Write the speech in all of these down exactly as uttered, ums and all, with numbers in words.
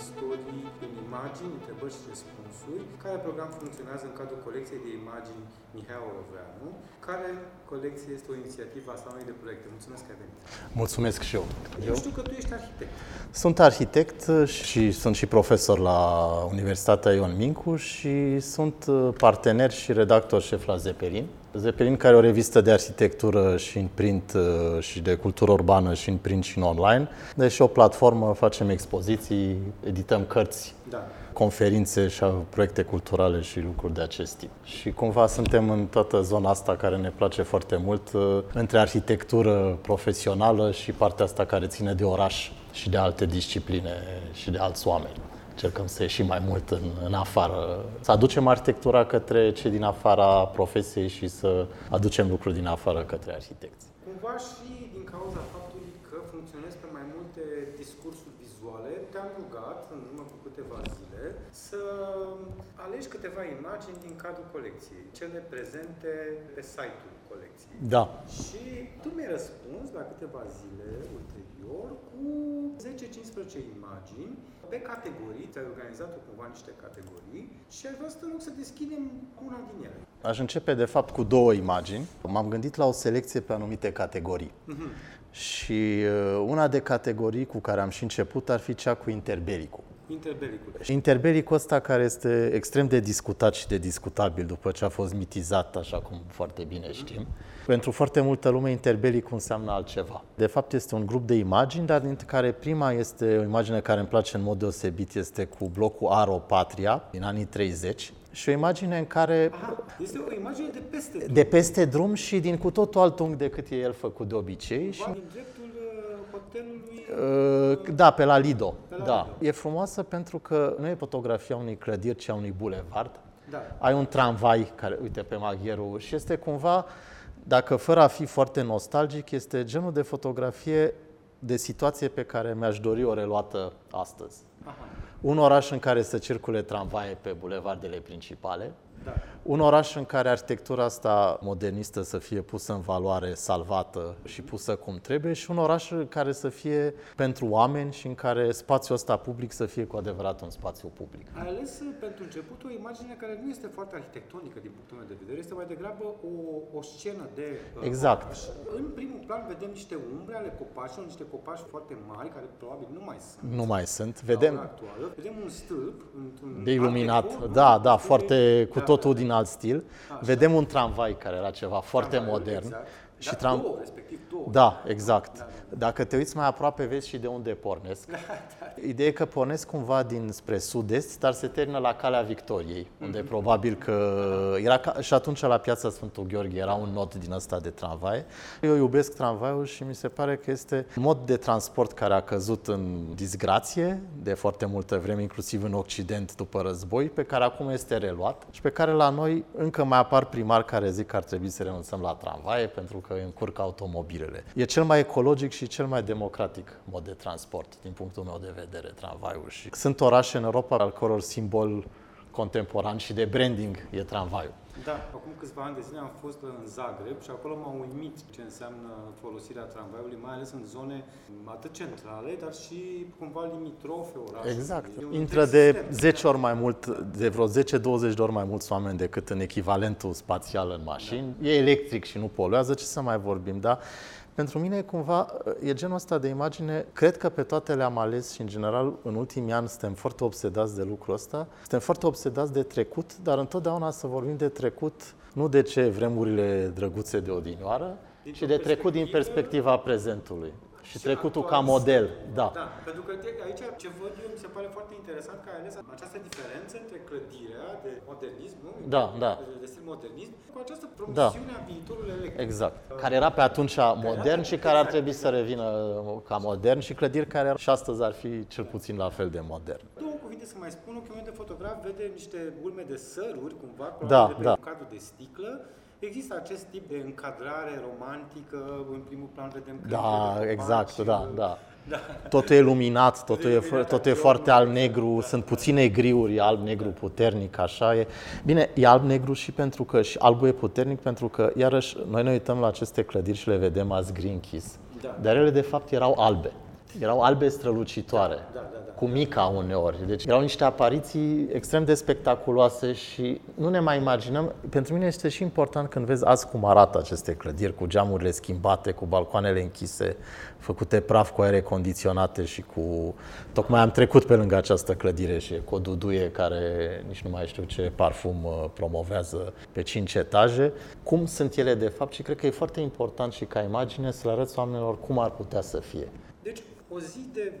istorii în imagini, întrebări și răspunsuri, care program funcționează în cadrul colecției de imagini Mihai Oroveanu, care colecție este o inițiativă a Salonului de Proiecte. Mulțumesc că ai venit! Mulțumesc și eu! Eu știu că tu ești arhitect. Sunt arhitect și sunt și profesor la Universitatea Ion Mincu și sunt partener și redactor șef la Zeppelin. Zeppelin, care e o revistă de arhitectură și în print și de cultură urbană și în print și în online. Deci o platformă, facem expoziții, edităm cărți, da, conferințe și proiecte culturale și lucruri de acest tip. Și cumva suntem în toată zona asta care ne place foarte mult, între arhitectură profesională și partea asta care ține de oraș și de alte discipline și de alți oameni. Încercăm să ieșim mai mult în, în afară, să aducem arhitectura către cei din afara profesiei și să aducem lucruri din afară către arhitecți. Cumva și din cauza faptului că funcționez pe mai multe discursuri vizuale, te-am rugat, în urmă cu câteva zile, să alegi câteva imagini din cadrul colecției, cele prezente pe site-ul colecției. Da. Și tu mi-ai răspuns la câteva zile ulterior cu zece cincisprezece imagini pe categorii, te-ai organizat cumva niște categorii și aș vrea să te rog să deschidem una din ele. Aș începe, de fapt, cu două imagini. M-am gândit la o selecție pe anumite categorii. Mm-hmm. Și una de categorii cu care am și început ar fi cea cu interbelicul. Interbelicul. Interbelicul ăsta care este extrem de discutat și de discutabil după ce a fost mitizat, așa cum foarte bine știm. Pentru foarte multă lume, interbelicul înseamnă altceva. De fapt, este un grup de imagini, dar dintre care prima este o imagine care îmi place în mod deosebit, este cu blocul Aro Patria, din anii treizeci. Și o imagine în care... Aha, este o imagine de peste drum. De peste drum și din cu totul alt unghi decât e el făcut de obicei. Și... din dreptul hotelului... Da, pe la Lido. Pe la da. Lido. E frumoasă pentru că nu e fotografia unui clădiri, ci a unui bulevard. Da. Ai un tramvai care, uite, pe Magheru și este cumva, dacă fără a fi foarte nostalgic, este genul de fotografie de situație pe care mi-aș dori o reluată astăzi. Aha. Un oraș în care se circule tramvaie pe bulevardele principale, da, un oraș în care arhitectura asta modernistă să fie pusă în valoare, salvată și pusă cum trebuie și un oraș în care să fie pentru oameni și în care spațiul ăsta public să fie cu adevărat un spațiu public. Ai ales pentru început o imagine care nu este foarte arhitectonică din punctul meu de vedere, este mai degrabă o, o scenă de exact. Oraș. În primul plan vedem niște umbre ale copacilor, niște copaci foarte mari care probabil nu mai sunt. Nu mai sunt. Vedem, actuală, vedem un stâlp într-un de iluminat, decor, da, da, foarte cu totul din alt stil. Așa. Vedem un tramvai care era ceva foarte tramvai, modern. Exact. Și da, tram... două, respectiv două. Da, exact. Da, da. Dacă te uiți mai aproape, vezi și de unde pornesc. Da, da. Ideea e că pornesc cumva dinspre sud-est, dar se termină la Calea Victoriei, mm-hmm, unde probabil că... era ca... Și atunci la Piața Sfântul Gheorghe era un nod din ăsta de tramvai. Eu iubesc tramvaiul și mi se pare că este un mod de transport care a căzut în disgrație de foarte multă vreme, inclusiv în Occident după război, pe care acum este reluat și pe care la noi încă mai apar primari care zic că ar trebui să renunțăm la tramvaie pentru că încurcă automobilele. E cel mai ecologic și cel mai democratic mod de transport, din punctul meu de vedere, tramvaiul. Și sunt orașe în Europa al căror simbol contemporan și de branding e tramvaiul. Da, acum câțiva ani de zile am fost în Zagreb și acolo m-a uimit ce înseamnă folosirea tramvaiului, mai ales în zone atât centrale, dar și cumva limitrofe orașului. Exact. Intră de zece ori mai mult, de vreo zece douăzeci de ori mai mulți oameni decât în echivalentul spațial în mașini. Da. E electric și nu poluează, ce să mai vorbim, da? Pentru mine, cumva, e genul ăsta de imagine, cred că pe toate le-am ales și, în general, în ultimii ani suntem foarte obsedați de lucrul ăsta. Suntem foarte obsedați de trecut, dar întotdeauna să vorbim de trecut, nu de ce vremurile drăguțe de odinioară, din ci de trecut din perspectiva prezentului. Și, și trecutul ca model, da. Da, pentru că aici ce văd eu, mi se pare foarte interesant că ai ales această diferență între clădirea de modernism, nu? Da, da. De stil modernism, cu această promisiune da. a viitorului electric. Exact. Care era pe atunci modern și care ar trebui să revină ca modern și clădiri care și astăzi ar fi cel puțin la fel de modern. Două cuvinte să mai spun, ochiul de fotograf vede niște urme de săruri, cumva, cu da, da. un cadru de sticlă. Există acest tip de încadrare romantică, în primul plan vedem că... Da, exact, da, da. Da. Totul e luminat, totul e, e, totul e foarte alb-negru, da. Sunt puține griuri, e alb-negru puternic, așa e. Bine, e alb-negru și pentru că, și albul e puternic pentru că, iarăși, noi ne uităm la aceste clădiri și le vedem as green keys, da. Dar ele de fapt erau albe, erau albe strălucitoare. Da, da, da. cu mica uneori. Deci erau niște apariții extrem de spectaculoase și nu ne mai imaginăm. Pentru mine este și important când vezi azi cum arată aceste clădiri, cu geamurile schimbate, cu balcoanele închise, făcute praf, cu aere condiționate și cu... Tocmai am trecut pe lângă această clădire și cu o duduie care nici nu mai știu ce parfum promovează pe cinci etaje. Cum sunt ele de fapt și cred că e foarte important și ca imagine să le arăți oamenilor cum ar putea să fie. Deci o zi de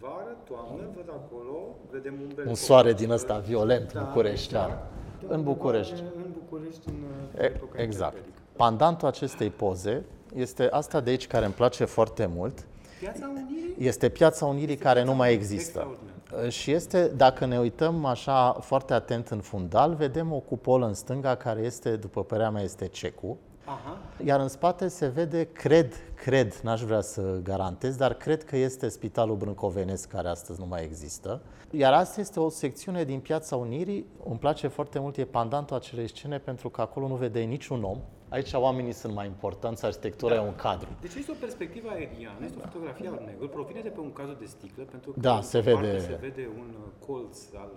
vară, toamnă, văd acolo, vedem un belcon. Un soare din ăsta violent, da, bucureștean. Da. În București. În București, în... E, exact. Pandantul acestei poze este asta de aici care îmi place foarte mult. Piața Unirii? Este Piața Unirii este care piața nu mai există. Și este, dacă ne uităm așa foarte atent în fundal, vedem o cupolă în stânga care este, după părerea mea, este cecul. Aha. Iar în spate se vede, cred, cred, n-aș vrea să garantez, dar cred că este Spitalul Brâncovenesc, care astăzi nu mai există. Iar asta este o secțiune din Piața Unirii. Îmi place foarte mult, e pandantul acelei scene, pentru că acolo nu vedeai niciun om. Aici oamenii sunt mai importanți, arhitectura da. E un cadru. Deci este o perspectivă aeriană, este o fotografie al negru, provine de pe un cadru de sticlă, pentru că da, se, vede... se vede un colț al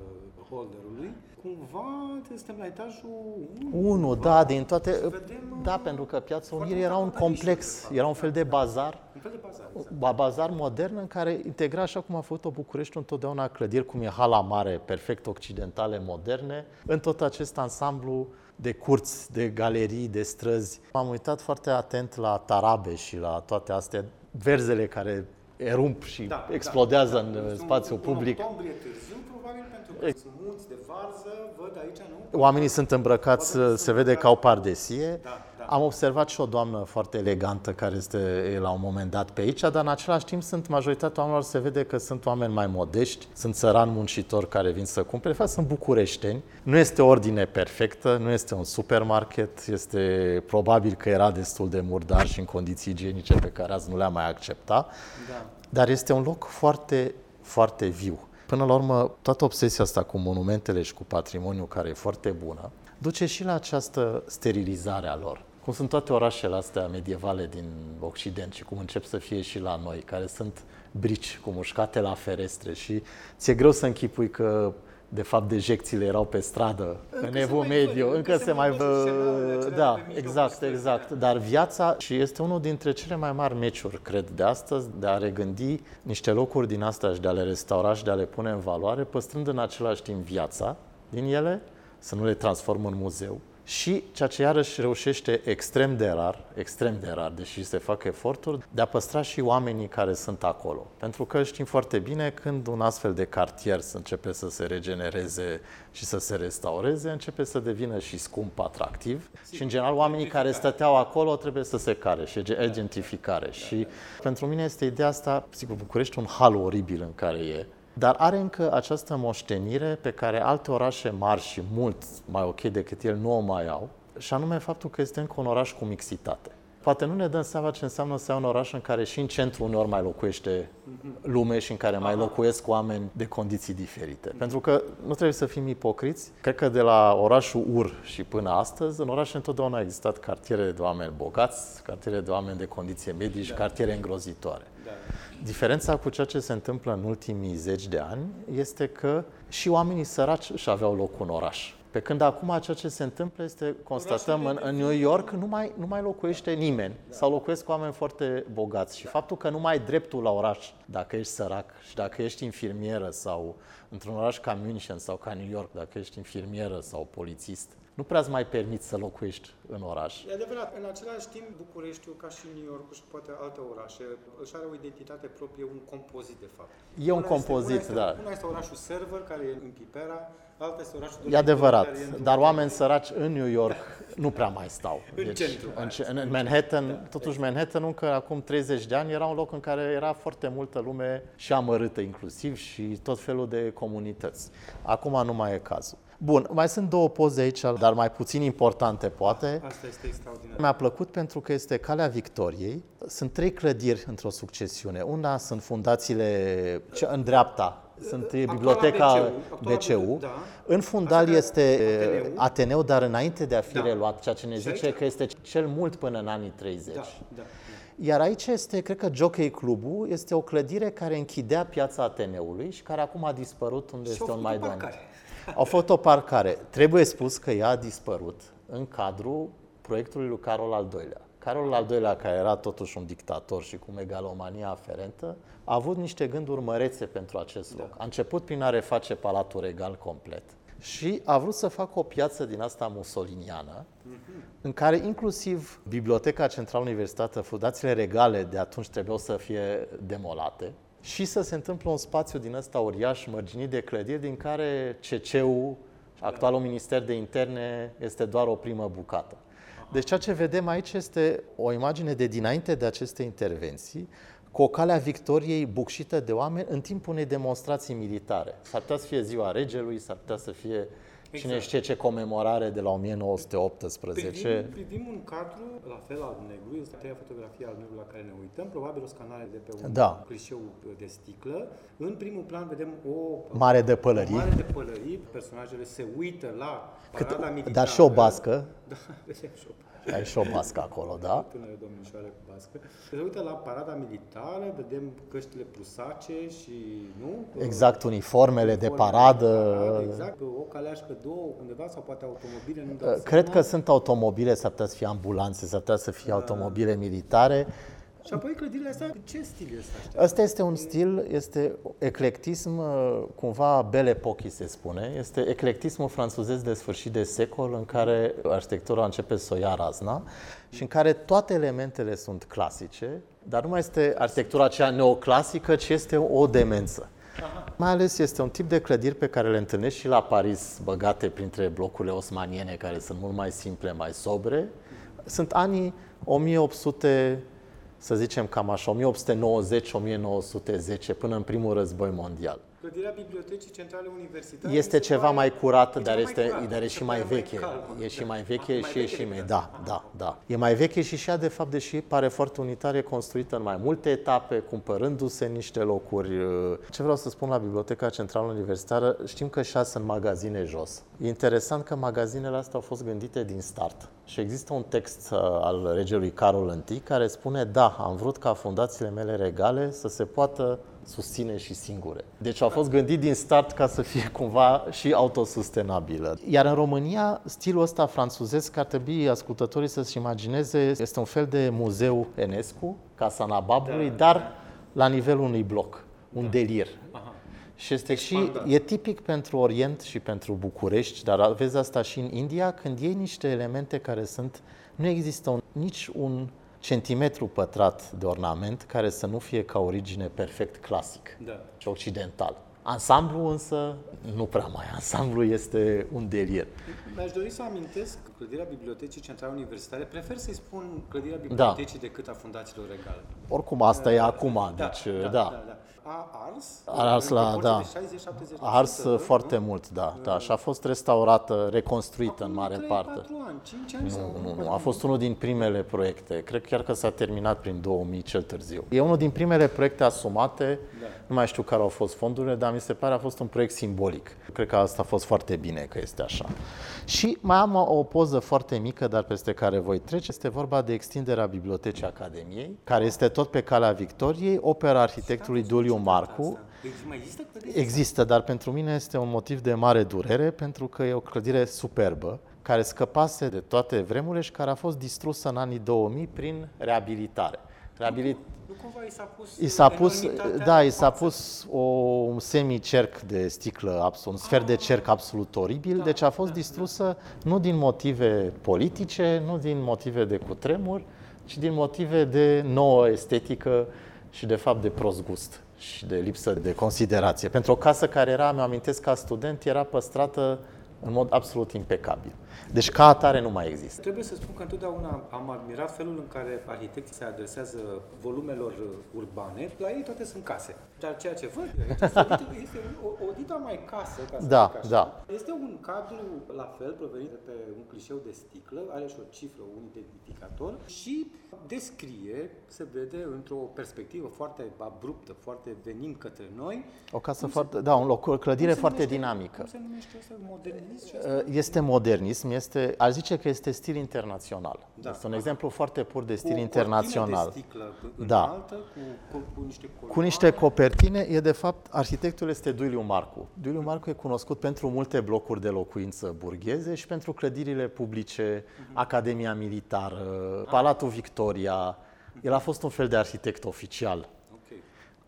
holderului. Cumva suntem la etajul unu, da, din toate... Vedem... Da, pentru că Piața Unirii era un complex, era un fel de bazar, un fel de bazar, exact. Bazar modern în care integra, așa cum a făcut-o București, întotdeauna clădiri, cum e Hala Mare, perfect occidentale, moderne, în tot acest ansamblu de curți, de galerii, de străzi. M-am uitat foarte atent la tarabe și la toate astea, verzele care erump și da, explodează da, da, în spațiul public. În octombrie târziu, probabil, pentru că sunt mulți de varză, văd aici, nu? Oamenii sunt îmbrăcați, se, se vede ca o pardesie. Da, da. Am observat și o doamnă foarte elegantă care este la un moment dat pe aici, dar în același timp sunt majoritatea oamenilor, se vede că sunt oameni mai modești, sunt țărani muncitori care vin să cumpere, de fapt sunt bucureșteni. Nu este o ordine perfectă, nu este un supermarket, este probabil că era destul de murdar și în condiții igienice pe care azi nu le-am mai accepta. Da. Dar este un loc foarte, foarte viu. Până la urmă, toată obsesia asta cu monumentele și cu patrimoniul, care e foarte bună, duce și la această sterilizare a lor. Cum sunt toate orașele astea medievale din Occident și cum încep să fie și la noi, care sunt brici cu mușcate la ferestre și ți-e greu să închipui că de fapt dejecțiile erau pe stradă, încă în evul mediu, încă, încă se, se mai... Vă... Da, exact, exact. Dar viața, și este unul dintre cele mai mari meciuri, cred, de astăzi, de a regândi niște locuri din astea și de a le restaura și de a le pune în valoare, păstrând în același timp viața din ele, să nu le transform în muzeu. Și ceea ce iarăși reușește extrem de rar, extrem de rar, deși se fac eforturi, de a păstra și oamenii care sunt acolo. Pentru că știm foarte bine, când un astfel de cartier să începe să se regenereze și să se restaureze, începe să devină și scump, atractiv. Sim, și, în general, oamenii care stăteau acolo trebuie să se care și e gentrificare. Da, și da, da. Pentru mine este ideea asta, sigur, București un hal oribil în care e. Dar are încă această moștenire pe care alte orașe mari și mult mai ok decât el nu o mai au, și anume faptul că este încă un oraș cu mixitate. Poate nu ne dăm seama ce înseamnă să ai un oraș în care și în centru uneori mai locuiește lume și în care mai locuiesc oameni de condiții diferite. Pentru că nu trebuie să fim ipocriți. Cred că de la orașul U R și până astăzi, în oraș întotdeauna au existat cartiere de oameni bogați, cartiere de oameni de condiții medii și cartiere îngrozitoare. Diferența cu ceea ce se întâmplă în ultimii zeci de ani este că și oamenii săraci își aveau loc în oraș. Pe când acum ceea ce se întâmplă este, constatăm, în, în New York nu mai, nu mai locuiește nimeni sau locuiesc oameni foarte bogați și faptul că nu mai ai dreptul la oraș dacă ești sărac și dacă ești infirmieră sau într-un oraș ca München sau ca New York, dacă ești infirmieră sau polițist, nu prea îți mai permiți să locuiești în oraș. E adevărat, în același timp Bucureștiul, ca și New York și poate alte orașe, își are o identitate proprie, un compozit de fapt. E un compozit, da. Una este orașul server, care e în Pipera, alta este orașul... E adevărat, dar oameni săraci în New York nu prea mai stau. În centru. În Manhattan, totuși Manhattan încă acum treizeci de ani era un loc în care era foarte multă lume și amărâtă inclusiv și tot felul de comunități. Acum nu mai e cazul. Bun, mai sunt două poze aici, dar mai puțin importante, poate. Asta este extraordinar. Mi-a plăcut pentru că este Calea Victoriei. Sunt trei clădiri într-o succesiune. Una sunt fundațiile în dreapta. Sunt biblioteca B C U. Da. În fundal Asta este Ateneu. Ateneu, dar înainte de a fi da. reluat, ceea ce ne zice că este cel mult până în anii treizeci. Da. Da. Iar aici este, cred că, Jockey Club-ul este o clădire care închidea piața Ateneului și care acum a dispărut unde este un maidan. Au fost o parcare. Trebuie spus că ea a dispărut în cadrul proiectului lui Carol al Doilea. Carol al Doilea, care era totuși un dictator și cu megalomania aferentă, a avut niște gânduri mărețe pentru acest loc. Da. A început prin a reface Palatul Regal complet și a vrut să facă o piață din asta musoliniană, mm-hmm. în care inclusiv Biblioteca Centrală Universitară, fundațiile regale de atunci trebuiau să fie demolate și să se întâmplă un spațiu din ăsta uriaș, mărginit de clădiri, din care C C U, actualul Minister de Interne, este doar o primă bucată. Deci ceea ce vedem aici este o imagine de dinainte de aceste intervenții, cu o Calea Victoriei bucșită de oameni în timpul unei demonstrații militare. S-ar putea să fie ziua regelui, s-ar putea să fie exact. Cine știe ce comemorare de la o mie nouă sute optsprezece. Privim un cadru, la fel, al negru, este o fotografie al negru la care ne uităm, probabil o scanare de pe un da. clișeu de sticlă. În primul plan vedem o mare de pălării, mare de pălării. Personajele se uită la parada militară. Dar și o bască. Da, și o ai și o bască acolo, da? Tânăre domnișoare cu bască. Se uită la parada militară, vedem căștile prusace și, nu? Exact, uniformele, uniformele de paradă. paradă. Exact, o caleașcă, două, undeva, sau poate automobile. Nu Cred că sunt automobile, s-ar putea să fie ambulanțe, s-ar putea să fie automobile militare. Și apoi clădirile astea, ce stil este așa? Asta este un stil, este eclectism, cumva Belle Époque se spune. Este eclectismul franțuzesc de sfârșit de secol, în care arhitectura începe să o ia razna și în care toate elementele sunt clasice, dar nu mai este arhitectura aceea neoclasică, ci este o demență. Aha. Mai ales este un tip de clădiri pe care le întâlnești și la Paris, băgate printre blocurile osmaniene, care sunt mult mai simple, mai sobre. Sunt anii o mie opt sute, să zicem cam așa, o mie opt sute nouăzeci - o mie nouă sute zece, până în primul război mondial. Clădirea Bibliotecii Centrale Universitare este ceva mai curată, dar este, mai curat, dar e și mai veche. Mai e și mai veche a, și mai e și mai... Da, da, da. E mai veche și și ea, de fapt, deși pare foarte unitară, e construită în mai multe etape, cumpărându-se niște locuri. Ce vreau să spun la Biblioteca Centrală Universitară, știm că și azi sunt magazine jos. E interesant că magazinele astea au fost gândite din start. Și există un text al regelui Carol I care spune: da, am vrut ca fundațiile mele regale să se poată susține și singure. Deci a fost gândit din start ca să fie cumva și autosustenabilă. Iar în România, stilul ăsta francezesc, ar trebui ascultătorii să-și imagineze, este un fel de muzeu Enescu, Casa Nababului, da, dar la nivelul unui bloc, un da. delir. Aha. Și este și, e tipic pentru Orient și pentru București, dar aveți asta și în India, când iei niște elemente care sunt, nu există un, nici un centimetru pătrat de ornament care să nu fie ca origine perfect clasic da. și occidental. Ansamblu însă, nu prea mai, ansamblu este un delier. Mi-aș dori să amintesc clădirea Bibliotecii Centrale Universitare, prefer să-i spun clădirea Bibliotecii da. decât a fundațiilor regale. Oricum asta da, e da, acum, da, deci da. da. da, da. A ars, a ars, la, da. șaizeci - șaptezeci la sută, a ars nu? foarte mult, da, da, și a fost restaurată, reconstruită. Acum în mare parte. trei, patru ani, cinci ani Nu, nu, nu, a fost unul din primele proiecte, cred chiar că s-a terminat prin două mii cel târziu. E unul din primele proiecte asumate, da. nu mai știu care au fost fondurile, dar mi se pare a fost un proiect simbolic. Cred că asta a fost foarte bine că este așa. Și mai am o poză foarte mică, dar peste care voi trece, este vorba de extinderea Bibliotecii Academiei, care este tot pe Calea Victoriei, opera arhitectului Dealul Marcu. Deci mai există clădire? Există, dar pentru mine este un motiv de mare durere, pentru că e o clădire superbă, care scăpase de toate vremurile și care a fost distrusă în anii două mii prin reabilitare. Reabilit... Nu, nu cumva i s-a pus... I s-a pus da, i s-a pus o, un semicerc de sticlă, absolut, un sfert de cerc absolut oribil, da, deci a fost da, distrusă da. nu din motive politice, nu din motive de cutremur, ci din motive de nouă estetică și de fapt de prost gust și de lipsă de considerație. Pentru o casă care era, mi-o amintesc ca student, era păstrată în mod absolut impecabil. Deci ca atare nu mai există. Trebuie să spun că întotdeauna am admirat felul în care arhitecții se adresează volumelor urbane. La ei toate sunt case. Dar ceea ce văd aici este o, o dita mai casă, ca să da, zic așa. Da. Este un cadru la fel, provenit de pe un clișeu de sticlă, are și o cifră, un identificator și descrie, se vede într-o perspectivă foarte abruptă, foarte venind către noi. O casă foarte, se, da, un loc, o clădire foarte numește, dinamică. Cum se numește asta? Modernist? Este modernist. modernism este, aș zice că este stil internațional. Da, este un da. exemplu foarte pur de stil cu internațional. Cu sticlă înaltă, da. cu, cu, cu niște coloane. Cu niște copertine. E, de fapt, arhitectul este Duiliu Marcu. Duiliu Marcu e cunoscut pentru multe blocuri de locuință burgheze și pentru clădirile publice, uh-huh. Academia Militară, ah. Palatul Victoria. El a fost un fel de arhitect oficial.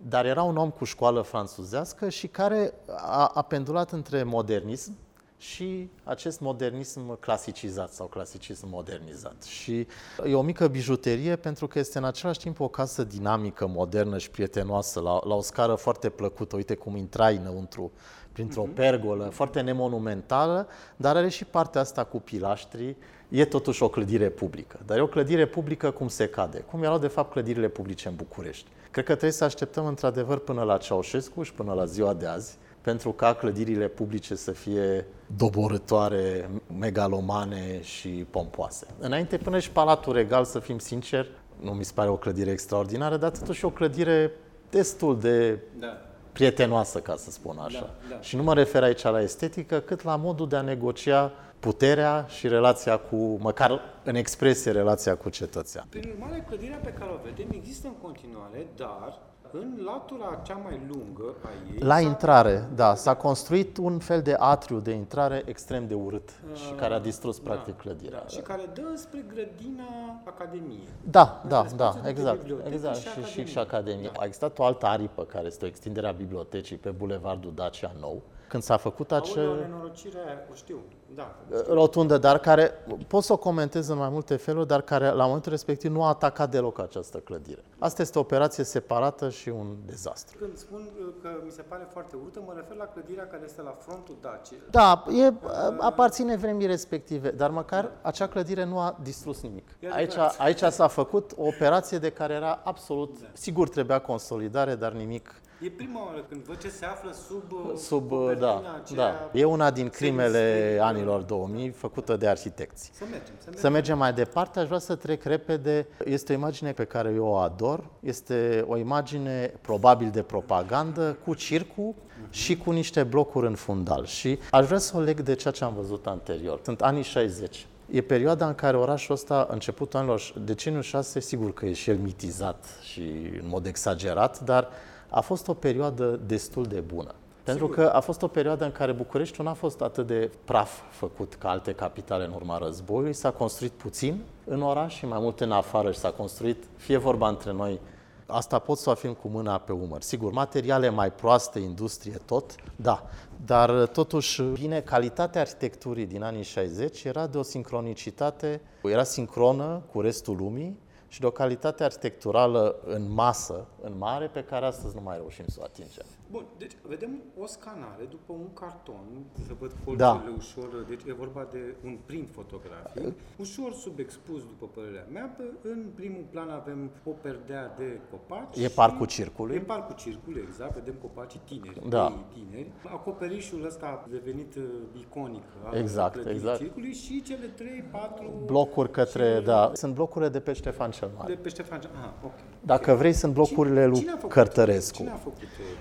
Dar era un om cu școală franțuzească și care a, a pendulat între modernism și acest modernism clasicizat sau clasicism modernizat. Și e o mică bijuterie pentru că este în același timp o casă dinamică, modernă și prietenoasă, la, la o scară foarte plăcută. Uite cum intrai înăuntru, printr-o uh-huh. pergolă, foarte nemonumentală, dar are și partea asta cu pilaștri. E totuși o clădire publică, dar e o clădire publică cum se cade, cum erau de fapt clădirile publice în București. Cred că trebuie să așteptăm într-adevăr până la Ceaușescu și până la ziua de azi, pentru ca clădirile publice să fie doborătoare, megalomane și pompoase. Înainte, până și Palatul Regal, să fim sinceri, nu mi se pare o clădire extraordinară, dar totuși o clădire destul de... Da. prietenoasă, ca să spun așa. Da, da. Și nu mă refer aici la estetică, cât la modul de a negocia puterea și relația cu, măcar în expresie, relația cu cetățean. Prin urmare, clădirea pe care o vedem există în continuare, dar în latura cea mai lungă a ei... La intrare, da. S-a construit un fel de atriu de intrare extrem de urât uh, și care a distrus, da, practic, clădirea. Da. Și care dă spre grădina Academiei. Da, da, da, exact. exact. Și, și Academie. Și Academie. Da. A existat o altă aripă, care este o extindere a bibliotecii pe bulevardul Dacia Nou, când s-a făcut acea... O renorocire, o știu, da. Rotundă, dar care, pot să o comentez în mai multe feluri, dar care la momentul respectiv nu a atacat deloc această clădire. Asta este o operație separată și un dezastru. Când spun că mi se pare foarte urâtă, mă refer la clădirea care este la frontul Daciei. Da, e, aparține vremii respective, dar măcar acea clădire nu a distrus nimic. Aici, aici s-a făcut o operație de care era absolut, sigur trebuia consolidare, dar nimic... E prima oară când văd ce se află sub, sub da, da. E una din crimele anilor două mii făcută de arhitecți. Să mergem, să mergem. Să mergem mai departe. Aș vrea să trec repede. Este o imagine pe care eu o ador. Este o imagine probabil de propagandă cu circul uh-huh. și cu niște blocuri în fundal. Și aș vrea să o leg de ceea ce am văzut anterior. Sunt anii șaizeci. E perioada în care orașul ăsta, începutul anilor, deceniul șase, sigur că e și el mitizat și în mod exagerat, dar a fost o perioadă destul de bună. Sigur. Pentru că a fost o perioadă în care Bucureștiul n-a fost atât de praf făcut ca alte capitale în urma războiului. S-a construit puțin în oraș și mai mult în afară și s-a construit, fie vorba între noi, asta pot să o afirm cu mâna pe umăr. Sigur, materiale mai proaste, industrie, tot, da. Dar totuși, bine, calitatea arhitecturii din anii șaizeci era de o sincronicitate, era sincronă cu restul lumii, și de o calitate arhitecturală în masă, în mare, pe care astăzi nu mai reușim să o atingem. Bun, deci vedem o scanare după un carton, să văd colțurile da. ușor, deci e vorba de un print fotografic, ușor subexpus, după părerea mea. În primul plan avem o perdea de copaci. E parcul circului. E parcul circului, exact, vedem copacii tineri, da. tineri. Acoperișul ăsta a devenit iconic al exact, clădirii exact. circului și cele trei, patru... Blocuri către, și... da, sunt blocurile de pe Ștefan cel Mare. De pe Ștefan cel Mare, aha, ok. Dacă okay. vrei, sunt blocurile lui Cărtărescu. Cine a făcut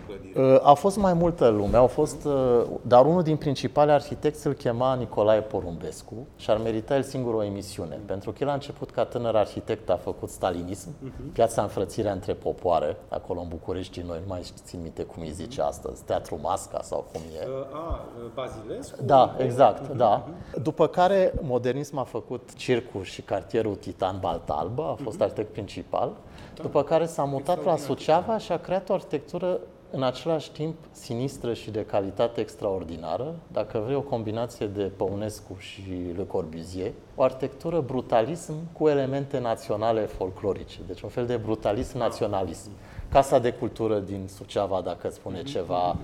clădirea? A fost mai multă lume, au fost, dar unul din principalele arhitecți îl chema Nicolae Porumbescu și ar merita el singur o emisiune, pentru că el a început ca tânăr arhitect, a făcut stalinism, Piața Înfrățirea între Popoare, acolo în București, noi nu mai țin minte cum îi zice astăzi, Teatru Masca sau cum e. A, Bazilescu? Da, exact, da. După care modernism a făcut circul și cartierul Titan Balta Albă, a fost arhitect principal, după care s-a mutat la Suceava și a creat o arhitectură în același timp sinistră și de calitate extraordinară, dacă vrei o combinație de Păunescu și Le Corbusier, o arhitectură brutalism cu elemente naționale folclorice, deci un fel de brutalism-naționalism. Casa de cultură din Suceava, dacă îți spune ceva,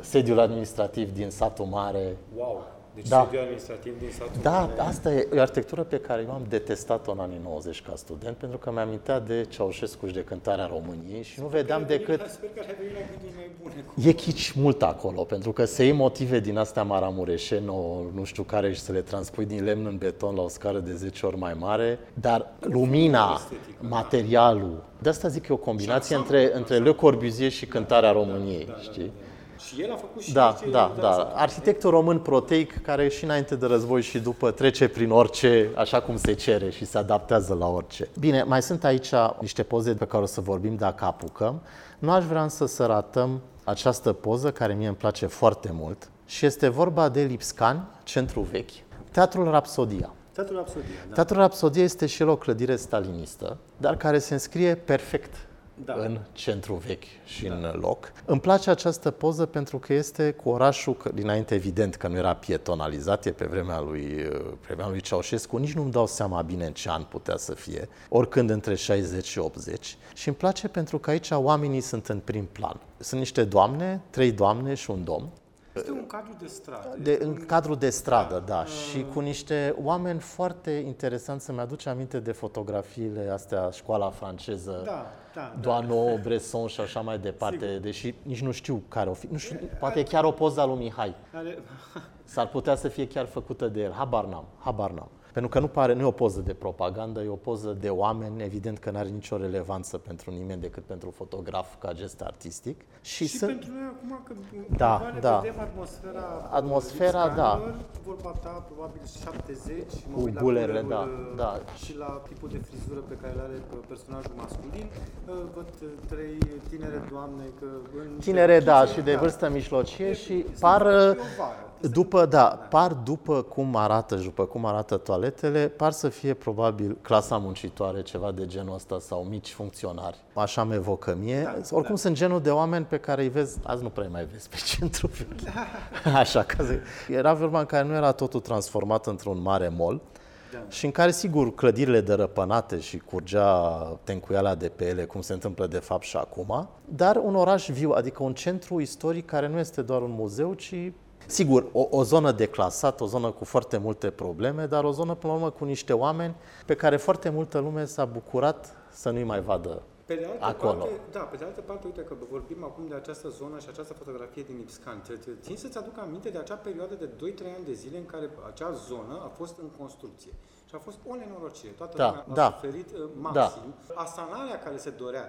sediul administrativ din Satul Mare. Wow! Deci da. sediul administrativ din Satul da, Mare. Da, asta e o arhitectură pe care eu am detestat-o în anii nouăzeci ca student, pentru că mi-amintea de Ceaușescu și de Cântarea României și nu sper vedeam venit, decât... Sper că ai venit la gânduri mai bune. Cu... E chici mult acolo, pentru că se iei motive din astea maramureșeno, nu știu care, și să le transpui din lemn în beton la o scară de zece ori mai mare, dar lumina, materialul, de asta zic că e o combinație între, între Le Corbusier și Cântarea României, da, da, da, știi? Da, da, da. Și el a făcut și da, da, da. Arhitectul român proteic care și înainte de război și după trece prin orice, așa cum se cere și se adaptează la orice. Bine, mai sunt aici niște poze pe care o să vorbim dacă apucăm. Nu aș vrea însă să ratăm această poză care mie îmi place foarte mult și este vorba de Lipscani, centru vechi, Teatrul Rapsodia. Teatrul Rapsodia, da. Teatrul Rapsodia este și el o clădire stalinistă, dar care se înscrie perfect da. în centru vechi și da. în loc. Îmi place această poză pentru că este cu orașul, dinainte evident că nu era pietonalizat, e pe vremea lui, pe vremea lui Ceaușescu, nici nu-mi dau seama bine în ce an putea să fie, oricând între șaizeci și optzeci. Și îmi place pentru că aici oamenii sunt în prim plan. Sunt niște doamne, trei doamne și un domn. Este un cadru de stradă. De, un cadru de stradă, da. da. Și cu niște oameni foarte interesanți. Să-mi aduce aminte de fotografiile astea, școala franceză, da, da, Doano, da. Bresson și așa mai departe. Sigur. Deși nici nu știu care o fi. Nu știu, poate e chiar o poza lui Mihai. S-ar putea să fie chiar făcută de el. Habar n-am, habar n-am. Pentru că nu, pare, nu e o poză de propagandă, e o poză de oameni, evident că nu are nicio relevanță pentru nimeni decât pentru fotograf ca gest artistic. Și, și sunt... pentru noi acum, când da, da. vedem atmosfera... Atmosfera, da. Vorba ta, probabil șaptezeci, cu bulele, da, da. Și la tipul de frizură pe care îl are personajul masculin, văd trei tinere doamne... Că tinere, da, tinere, și de vârstă da. mijlocie e, și par... După, da, par după cum arată și după cum arată toaletele, par să fie probabil clasa muncitoare, ceva de genul ăsta, sau mici funcționari. Așa mă evocă mie. Da, Oricum da. sunt genul de oameni pe care îi vezi, azi nu prea mai vezi pe centru. Da. Așa, că era vorba în care nu era totul transformat într-un mare mall. Da. Și în care, sigur, clădirile dărăpânate și curgea tencuiala de pe ele, cum se întâmplă de fapt și acum, dar un oraș viu, adică un centru istoric care nu este doar un muzeu, ci... Sigur, o, o zonă declasată, o zonă cu foarte multe probleme, dar o zonă, până la urmă, cu niște oameni pe care foarte multă lume s-a bucurat să nu-i mai vadă pe de altă acolo. Parte, da, pe de altă parte, uite că vorbim acum de această zonă și această fotografie din Lipscani. Țin să-ți aduc aminte de acea perioadă de doi trei ani de zile în care acea zonă a fost în construcție. Și a fost o nenorocire. Toată da, lumea da, a suferit maxim. Da. Asanarea care se dorea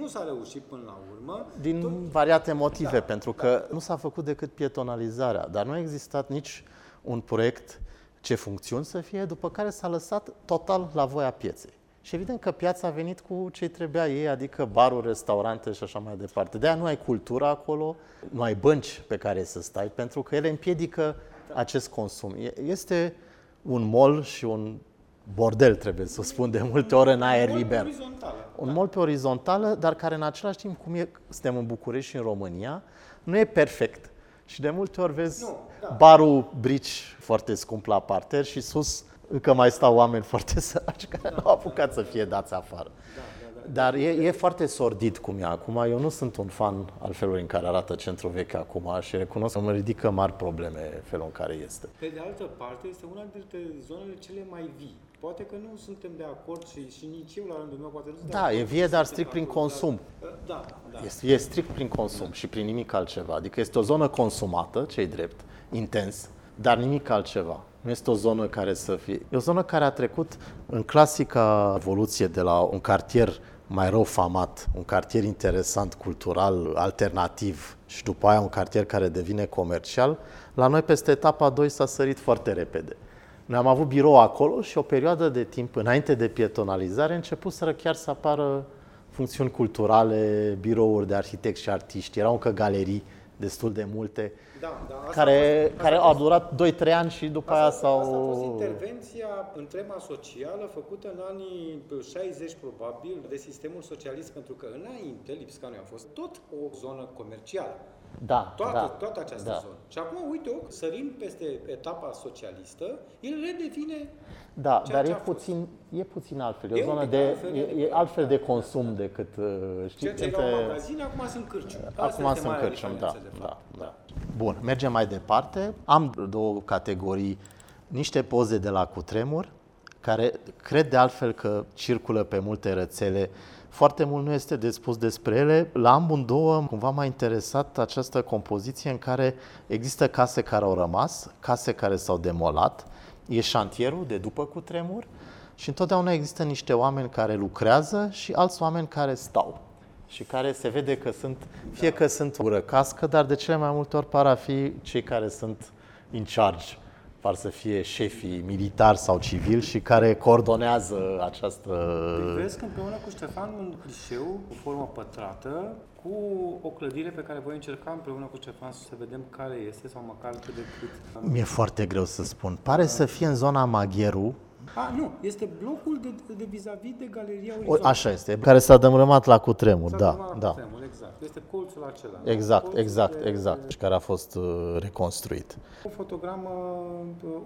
nu s-a reușit până la urmă. Din tot... variate motive, da, pentru da. că nu s-a făcut decât pietonalizarea, dar nu a existat nici un proiect ce funcțiuni să fie, după care s-a lăsat total la voia pieței. Și evident că piața a venit cu ce trebuia ei, adică baruri, restaurante și așa mai departe. De-aia nu ai cultură acolo, nu ai bănci pe care să stai, pentru că ele împiedică da. acest consum. Este un mall și un bordel, trebuie să o spun de multe ori, în aer liber. Un mall pe orizontală, dar care în același timp, cum e, suntem în București și în România, nu e perfect. Și de multe ori vezi nu, da. barul brici foarte scump la parter și sus încă mai stau oameni foarte săraci care da, nu au apucat da, să fie dați afară. Da, da, da. Dar e, e foarte sordid cum e acum. Eu nu sunt un fan al felului în care arată centrul vechi acum și recunosc că mă ridică mari probleme felul în care este. Pe de altă parte, este una dintre zonele cele mai vii. Poate că nu suntem de acord și, și nici eu la rândul meu poate nu suntem. Da, e vie, dar strict prin consum. Da, da. Este, e strict prin consum și prin nimic altceva. Adică este o zonă consumată, ce-i drept, intens, dar nimic altceva. Nu este o zonă care să fie... E o zonă care a trecut în clasica evoluție de la un cartier mai rău famat, un cartier interesant, cultural, alternativ și după aia un cartier care devine comercial. La noi peste etapa doi s-a sărit foarte repede. Noi am avut birou acolo și o perioadă de timp, înainte de pietonalizare, începuseră chiar să apară funcțiuni culturale, birouri de arhitecți și artiști. Erau încă galerii destul de multe, da, da, care, fost, care au durat doi trei ani și după asta, aia s-au... Asta a fost intervenția în trema socială făcută în anii șaizeci, probabil, de sistemul socialist, pentru că înainte Lipscani a fost tot o zonă comercială. Da, toată, da, toată această da. zonă. Și acum, uite, o, sărim peste etapa socialistă, el redevine Da, dar e puțin, e puțin altfel. E, e o zonă de, altfel, e, e altfel de consum decât, știi, ceea ce era un magazin, acum sunt cârciumi. Acum sunt cârciumi, da, da, da. Bun, mergem mai departe. Am două categorii, niște poze de la cutremur, care cred de altfel că circulă pe multe rețele. Foarte mult nu este de spus despre ele. La amândouă cumva m-a interesat această compoziție în care există case care au rămas, case care s-au demolat, e șantierul de după cutremur și întotdeauna există niște oameni care lucrează și alți oameni care stau. și care se vede că sunt, fie că sunt ură cască, dar de cele mai multe ori par a fi cei care sunt in charge, par să fie șefii militari sau civili și care coordonează această... Privesc împreună cu Ștefan un clișeu cu formă pătrată, cu o clădire pe care voi încerca împreună cu Ceaușescu să vedem care este sau măcar cât de cât... Mi-e foarte greu să spun. Pare a, să fie în zona Magheru. A, nu. Este blocul de, de vis-a-vis de Galeria Orizont. Așa este. Care s-a dămrămat la cutremur. S-a da, la da. Cutremur, exact. Este colțul acela. Exact, colțul exact, de... exact. Și care a fost reconstruit. O fotogramă,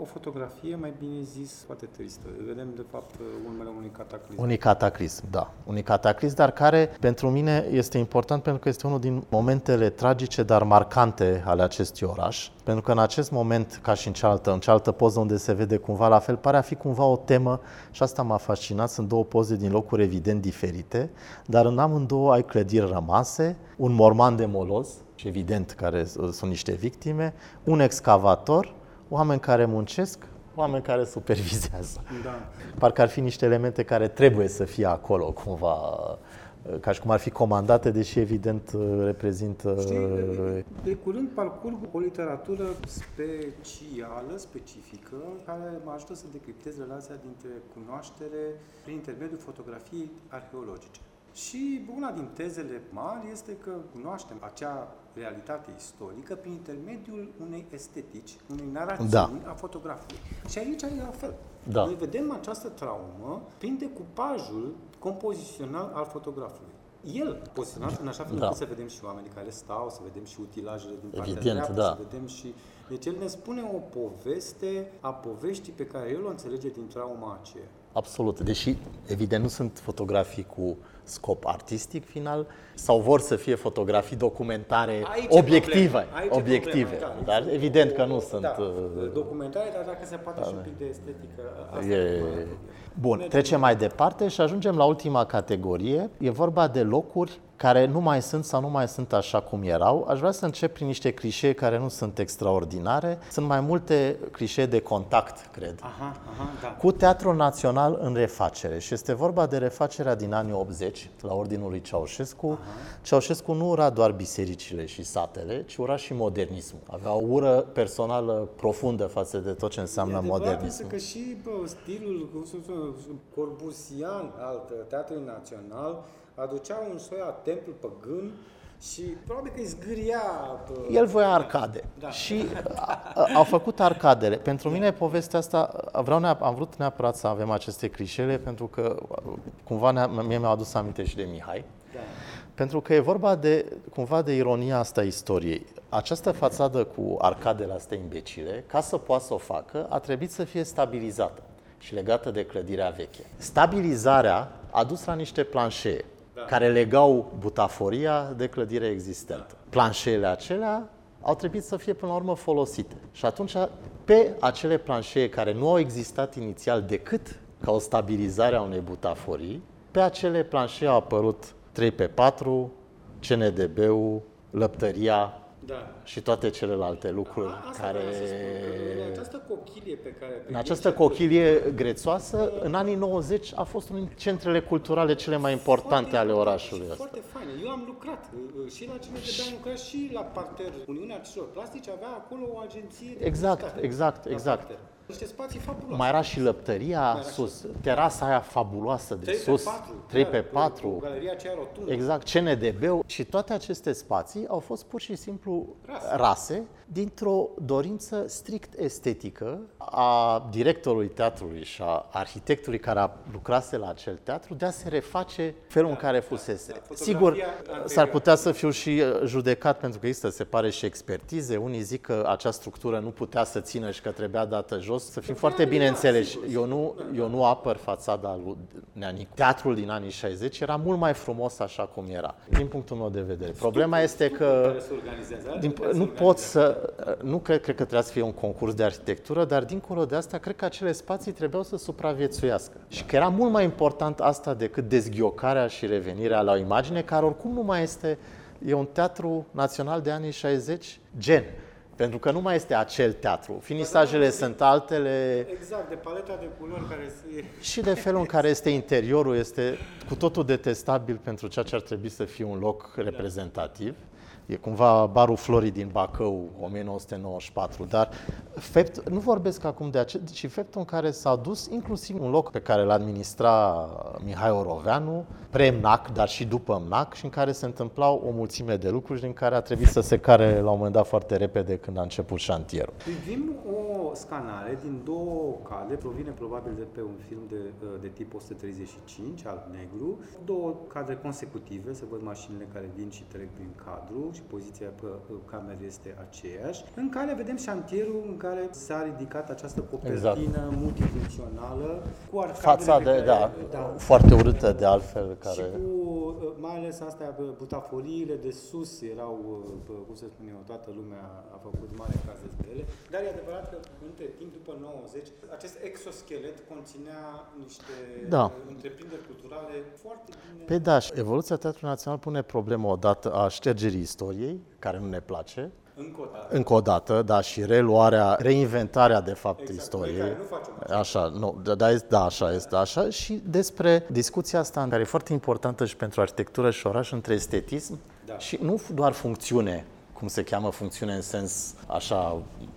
o fotografie, mai bine zis, foarte tristă. Vedem, de fapt, urmele unui cataclism. Unui cataclism, da. Unui cataclism, dar care, pentru mine, este important pentru că este unul din momentele tragice, dar marcante ale acestui oraș. Pentru că în acest moment, ca și în cealaltă, în cealaltă poză unde se vede cumva la fel, pare a fi cumva o temă și asta m-a fascinat. Sunt două poze din locuri evident diferite, dar în amândouă ai clădiri rămase, un morman demolos, evident care sunt niște victime, un excavator, oameni care muncesc, oameni care supervizează. Da. Parcă ar fi niște elemente care trebuie să fie acolo cumva, ca și cum ar fi comandate, deși evident reprezintă... Știi, de, de curând parcurg o literatură specială, specifică, care mă ajută să decriptez relația dintre cunoaștere prin intermediul fotografiei arheologice. Și una din tezele mari este că cunoaștem acea realitate istorică prin intermediul unei estetici, unei narațiuni da. a fotografiei. Și aici e la fel. Da. Noi vedem această traumă prin decupajul compozițional al fotografului. El poziționat în așa fel da. încât să vedem și oamenii care stau, să vedem și utilajele din partea Evident, dreaptă, da. să vedem și... Deci el ne spune o poveste a poveștii pe care el o înțelege din trauma aceea. Absolut, deși evident nu sunt fotografii cu scop artistic final sau vor să fie fotografii documentare aici obiective, obiective probleme, dar da, evident o, că nu o, sunt... Da, uh, documentare, dar dacă se poate da, și un pic de estetică. Asta e... Bun, trecem mai departe și ajungem la ultima categorie. E vorba de locuri care nu mai sunt sau nu mai sunt așa cum erau. Aș vrea să încep prin niște clișee care nu sunt extraordinare. Sunt mai multe clișee de contact, cred, aha, aha, da. cu Teatrul Național în refacere. Și este vorba de refacerea din anii optzeci, la ordinul lui Ceaușescu. Aha. Ceaușescu nu ura doar bisericile și satele, ci ura și modernismul. Avea o ură personală profundă față de tot ce înseamnă modernism. Că și bă, stilul corbusian al Teatrului Național aducea un soi a templu păgân și probabil că îi zgâria... El voia arcade da. și a, a, au făcut arcadele. Pentru mine povestea asta, vreau neap- am vrut neapărat să avem aceste clișele pentru că cumva ne- mie mi-au adus aminte și de Mihai. Da. Pentru că e vorba de, cumva de ironia asta istoriei. Această fațadă cu arcadele astea imbecile, ca să poată să o facă, a trebuit să fie stabilizată și legată de clădirea veche. Stabilizarea a dus la niște planșee care legau butaforia de clădire existentă. Planșeele acelea au trebuit să fie până la urmă folosite. Și atunci, pe acele planșee care nu au existat inițial decât ca o stabilizare a unei butaforii, pe acele planșee au apărut trei pe patru, C N D B-ul, lăptăria, da. și toate celelalte lucruri asta care... În această cochilie pe care... În această cochilie grețoasă, în anii nouăzeci a fost unul din centrele culturale cele mai importante foarte ale orașului ăsta. Foarte faină. Eu am lucrat și la C N D B, am lucrat și la parter. Uniunea Artiștilor Plastici avea acolo o agenție... Exact, de exact, exact. Niște spații fabuloase. Mai era și lăptăria era sus, și... terasa aia fabuloasă de sus, trei pe patru, galeria aceea rotundă. Exact, C N D B-ul și toate aceste spații au fost pur și simplu rase, rase dintr-o dorință strict estetică a directorului teatrului și a arhitectului care a lucrase la acel teatru de a se reface felul da, în care fusese. Da, da. Sigur, anterior. S-ar putea să fiu și judecat pentru că există, se pare, și expertize. Unii zic că acea structură nu putea să țină și că trebuia dată jos. Să fim foarte bine înțeleși, eu nu, eu nu apăr fațada lui Neanicu. Teatrul din anii șaizeci era mult mai frumos așa cum era, din punctul meu de vedere. Problema este că din, nu pot să, nu cred, cred că trebuia să fie un concurs de arhitectură, dar dincolo de asta, cred că acele spații trebuiau să supraviețuiască. Și că era mult mai important asta decât dezghiocarea și revenirea la o imagine, care oricum nu mai este, e un teatru național de anii șaizeci gen. Pentru că nu mai este acel teatru. Finisajele da, da, sunt altele. Exact, de paleta de culori care se... Și de felul în care este interiorul, este cu totul detestabil pentru ceea ce ar trebui să fie un loc reprezentativ. E cumva barul Florii din Bacău, nouăsprezece nouăzeci și patru, dar fept, nu vorbesc acum de acest, ci faptul în care s-a dus inclusiv un loc pe care l-a administra Mihai Oroveanu, pre-M N A C, dar și după M N A C, și în care se întâmplau o mulțime de lucruri din care a trebuit să se care la un moment dat foarte repede când a început șantierul. Privim o scanare din două cale, provine probabil de pe un film de, de tip o sută treizeci și cinci, alb-negru, două cadre consecutive, se văd mașinile care vin și trec prin cadru, și poziția pe cameră este aceeași, în care vedem șantierul în care s-a ridicat această copertină exact. multifuncțională cu fața de, care, da, da, foarte urâtă de altfel. Care... Și cu, mai ales astea, butaforiile de sus erau, cum să spun eu, toată lumea a făcut mare casă de ele, dar e adevărat că între timp, după nouăzeci, acest exoschelet conținea niște da. întreprinderi culturale foarte bine... Păi da, și evoluția Teatrului Național pune problema odată a ștergerii istoriei, care nu ne place, încă o dată, încă o dată da, și reluarea, reinventarea, de fapt, exact, istoriei. Așa, nu, da, da, așa este, așa, și despre discuția asta, care e foarte importantă și pentru arhitectură și oraș, între estetism da. și nu doar funcțiune, cum se cheamă funcțiune în sens, așa,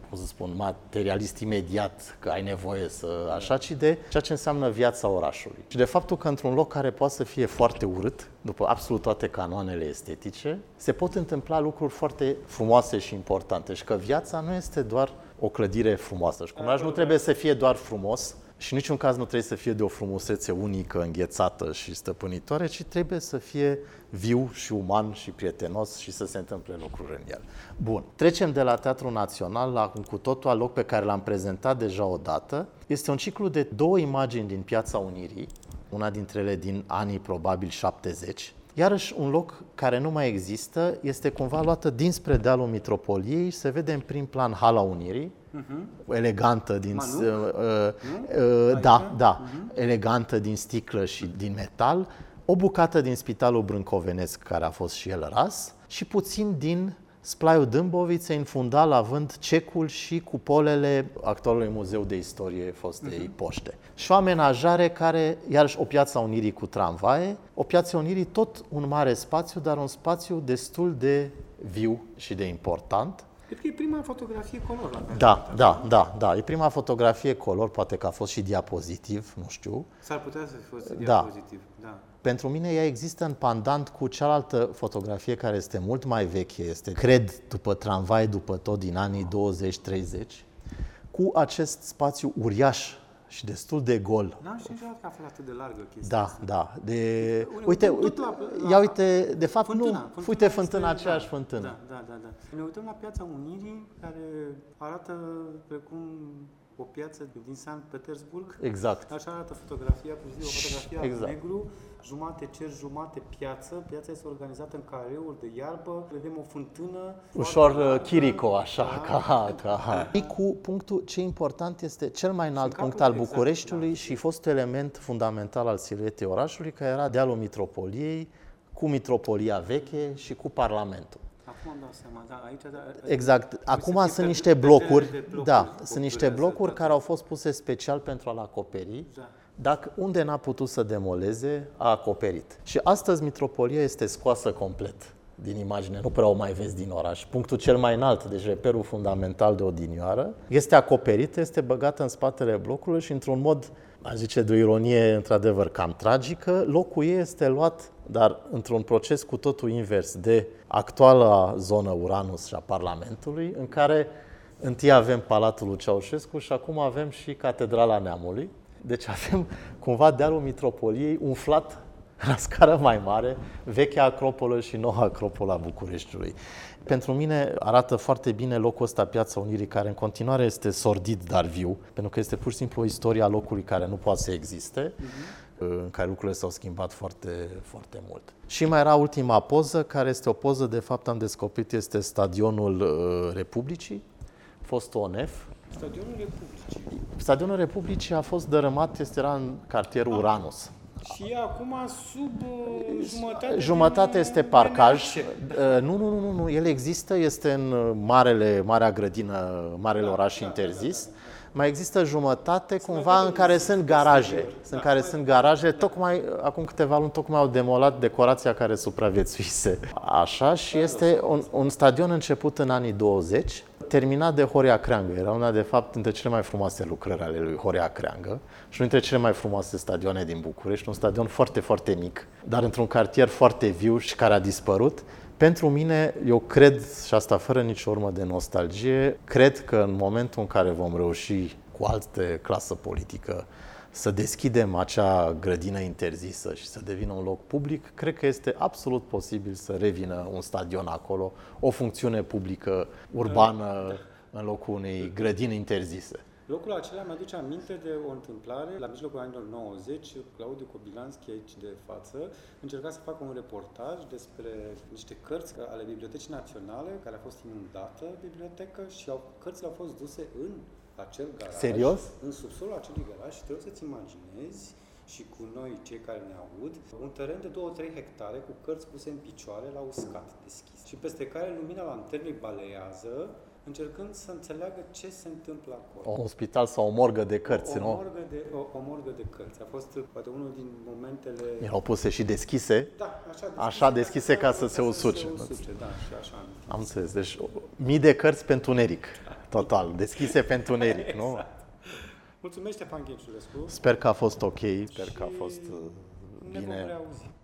cum să spun, materialist imediat, că ai nevoie să, așa, ci de ceea ce înseamnă viața orașului. Și de faptul că într-un loc care poate să fie foarte urât, după absolut toate canoanele estetice, se pot întâmpla lucruri foarte frumoase și importante. Și că viața nu este doar o clădire frumoasă. Și că un oraș nu trebuie să fie doar frumos, și în niciun caz nu trebuie să fie de o frumusețe unică, înghețată și stăpânitoare, ci trebuie să fie viu și uman și prietenos și să se întâmple lucruri în el. Bun, trecem de la Teatrul Național la un cu totul alt loc pe care l-am prezentat deja odată. Este un ciclu de două imagini din Piața Unirii, una dintre ele din anii probabil șaptezeci. Iarăși un loc care nu mai există, este cumva luată dinspre Dealul Mitropoliei și se vede în prim plan Hala Unirii, Uh-huh. elegantă din uh, uh, uh, da, da, uh-huh. elegantă din sticlă și din metal, o bucată din Spitalul Brâncovenesc care a fost și el ras și puțin din Splaiul Dâmboviței, infundat având cecul și cupolele actualului Muzeu de Istorie fostei uh-huh. poște. Și o amenajare care, iarăși o Piață a Unirii cu tramvaie, o Piață a Unirii, tot un mare spațiu, dar un spațiu destul de viu și de important. Cred că e prima fotografie color. La da, da, da, da, da. E prima fotografie color, poate că a fost și diapozitiv, nu știu. S-ar putea să fi fost da. diapozitiv, da. Pentru mine ea există în pandant cu cealaltă fotografie care este mult mai veche, este, cred, după tramvai, după tot, din anii douăzeci treizeci, cu acest spațiu uriaș și destul de gol. N-am și încercat că a fost atât de largă chestia Da, asta. da. De... Uite, uite, la, la... ia uite, de fapt fântâna, nu, fântâna uite fântâna, aceeași fântână. Da, da, da, da. Ne uităm la Piața Unirii, care arată precum o piață din Sankt Petersburg. Exact. Așa arată fotografia, cu zi, o fotografie exact. negru, jumate cer, jumate piață. Piața este organizată în careuri de iarbă. Vedem o fântână. Ușor Chirico, așa, da, ca, ca. Da. Cu punctul, ce important este cel mai înalt capul, punct al Bucureștiului exact, da. și fost element fundamental al siluetei orașului, care era Dealul Mitropoliei, cu Mitropolia Veche și cu Parlamentul. Acum îmi dau seama, da, aici... Da, exact. Acum sunt de, niște blocuri, de blocuri da, blocuri, sunt niște blocuri da. care au fost puse special pentru a-l acoperi. Da. Dacă unde n-a putut să demoleze, a acoperit. Și astăzi Mitropolia este scoasă complet din imagine, nu prea o mai vezi din oraș. Punctul cel mai înalt, deci reperul fundamental de odinioară, este acoperită, este băgată în spatele blocului și într-un mod, aș zice, de o ironie într-adevăr cam tragică, locul ei este luat, dar într-un proces cu totul invers, de actuala zonă Uranus și a Parlamentului, în care întâi avem Palatul lui Ceaușescu și acum avem și Catedrala Neamului. Deci avem cumva Dealul Mitropoliei umflat la scară mai mare, vechea acropolă și noua acropolă a Bucureștiului. Pentru mine arată foarte bine locul ăsta, Piața Unirii, care în continuare este sordid, dar viu, pentru că este pur și simplu o istorie a locului care nu poate să existe, uh-huh. în care lucrurile s-au schimbat foarte, foarte mult. Și mai era ultima poză, care este o poză, de fapt am descoperit, este Stadionul Republicii, fost O N F. Stadionul Republicii. Stadionul Republicii a fost dărâmat, este era în cartierul Uranus. Și acum sub jumătate... Jumătate este parcaj. Nu, nu, nu, nu. El există, este în marele, marea grădină, marele da, oraș da, interzis. Da, da, da. Mai există jumătate cumva în care sunt garaje. În care sunt garaje. Tocmai, acum câteva luni, tocmai au demolat decorația care supraviețuise. Așa, și este un, un stadion început în anii douăzeci, terminat de Horea Creangă. Era una, de fapt, dintre cele mai frumoase lucrări ale lui Horea Creangă și unul dintre cele mai frumoase stadioane din București. Un stadion foarte, foarte mic, dar într-un cartier foarte viu și care a dispărut. Pentru mine, eu cred, și asta fără nicio urmă de nostalgie, cred că în momentul în care vom reuși cu alte clasă politică să deschidem acea grădină interzisă și să devină un loc public, cred că este absolut posibil să revină un stadion acolo, o funcțiune publică urbană în locul unei grădini interzise. Locul acela mi-aduce aminte de o întâmplare. La mijlocul anilor nouăzeci, Claudiu Cobilanski, aici de față, încerca să facă un reportaj despre niște cărți ale Bibliotecii Naționale, care a fost inundată bibliotecă și au, cărțile au fost duse în acel garaj. Serios? În subsolul acelui garaj și trebuie să-ți imaginezi, și cu noi, cei care ne aud, un teren de două-trei hectare cu cărți puse în picioare la uscat deschis și peste care lumina lanternei balează, încercând să înțeleagă ce se întâmplă acolo. Un spital sau o morgă de cărți, o, o nu? Morgă de, o, o morgă de cărți. A fost poate unul din momentele... Erau puse și deschise? Da, așa deschise. Așa deschise ca, ca să se usuce. Să se usuce, da, și așa. Am înțeles. Deci mii de cărți pentru neric, total. Deschise pentru neric, exact. Nu? Mulțumesc, Ștefan Ghenciulescu. Sper că a fost ok, sper că a fost bine. Ne vom reauzi.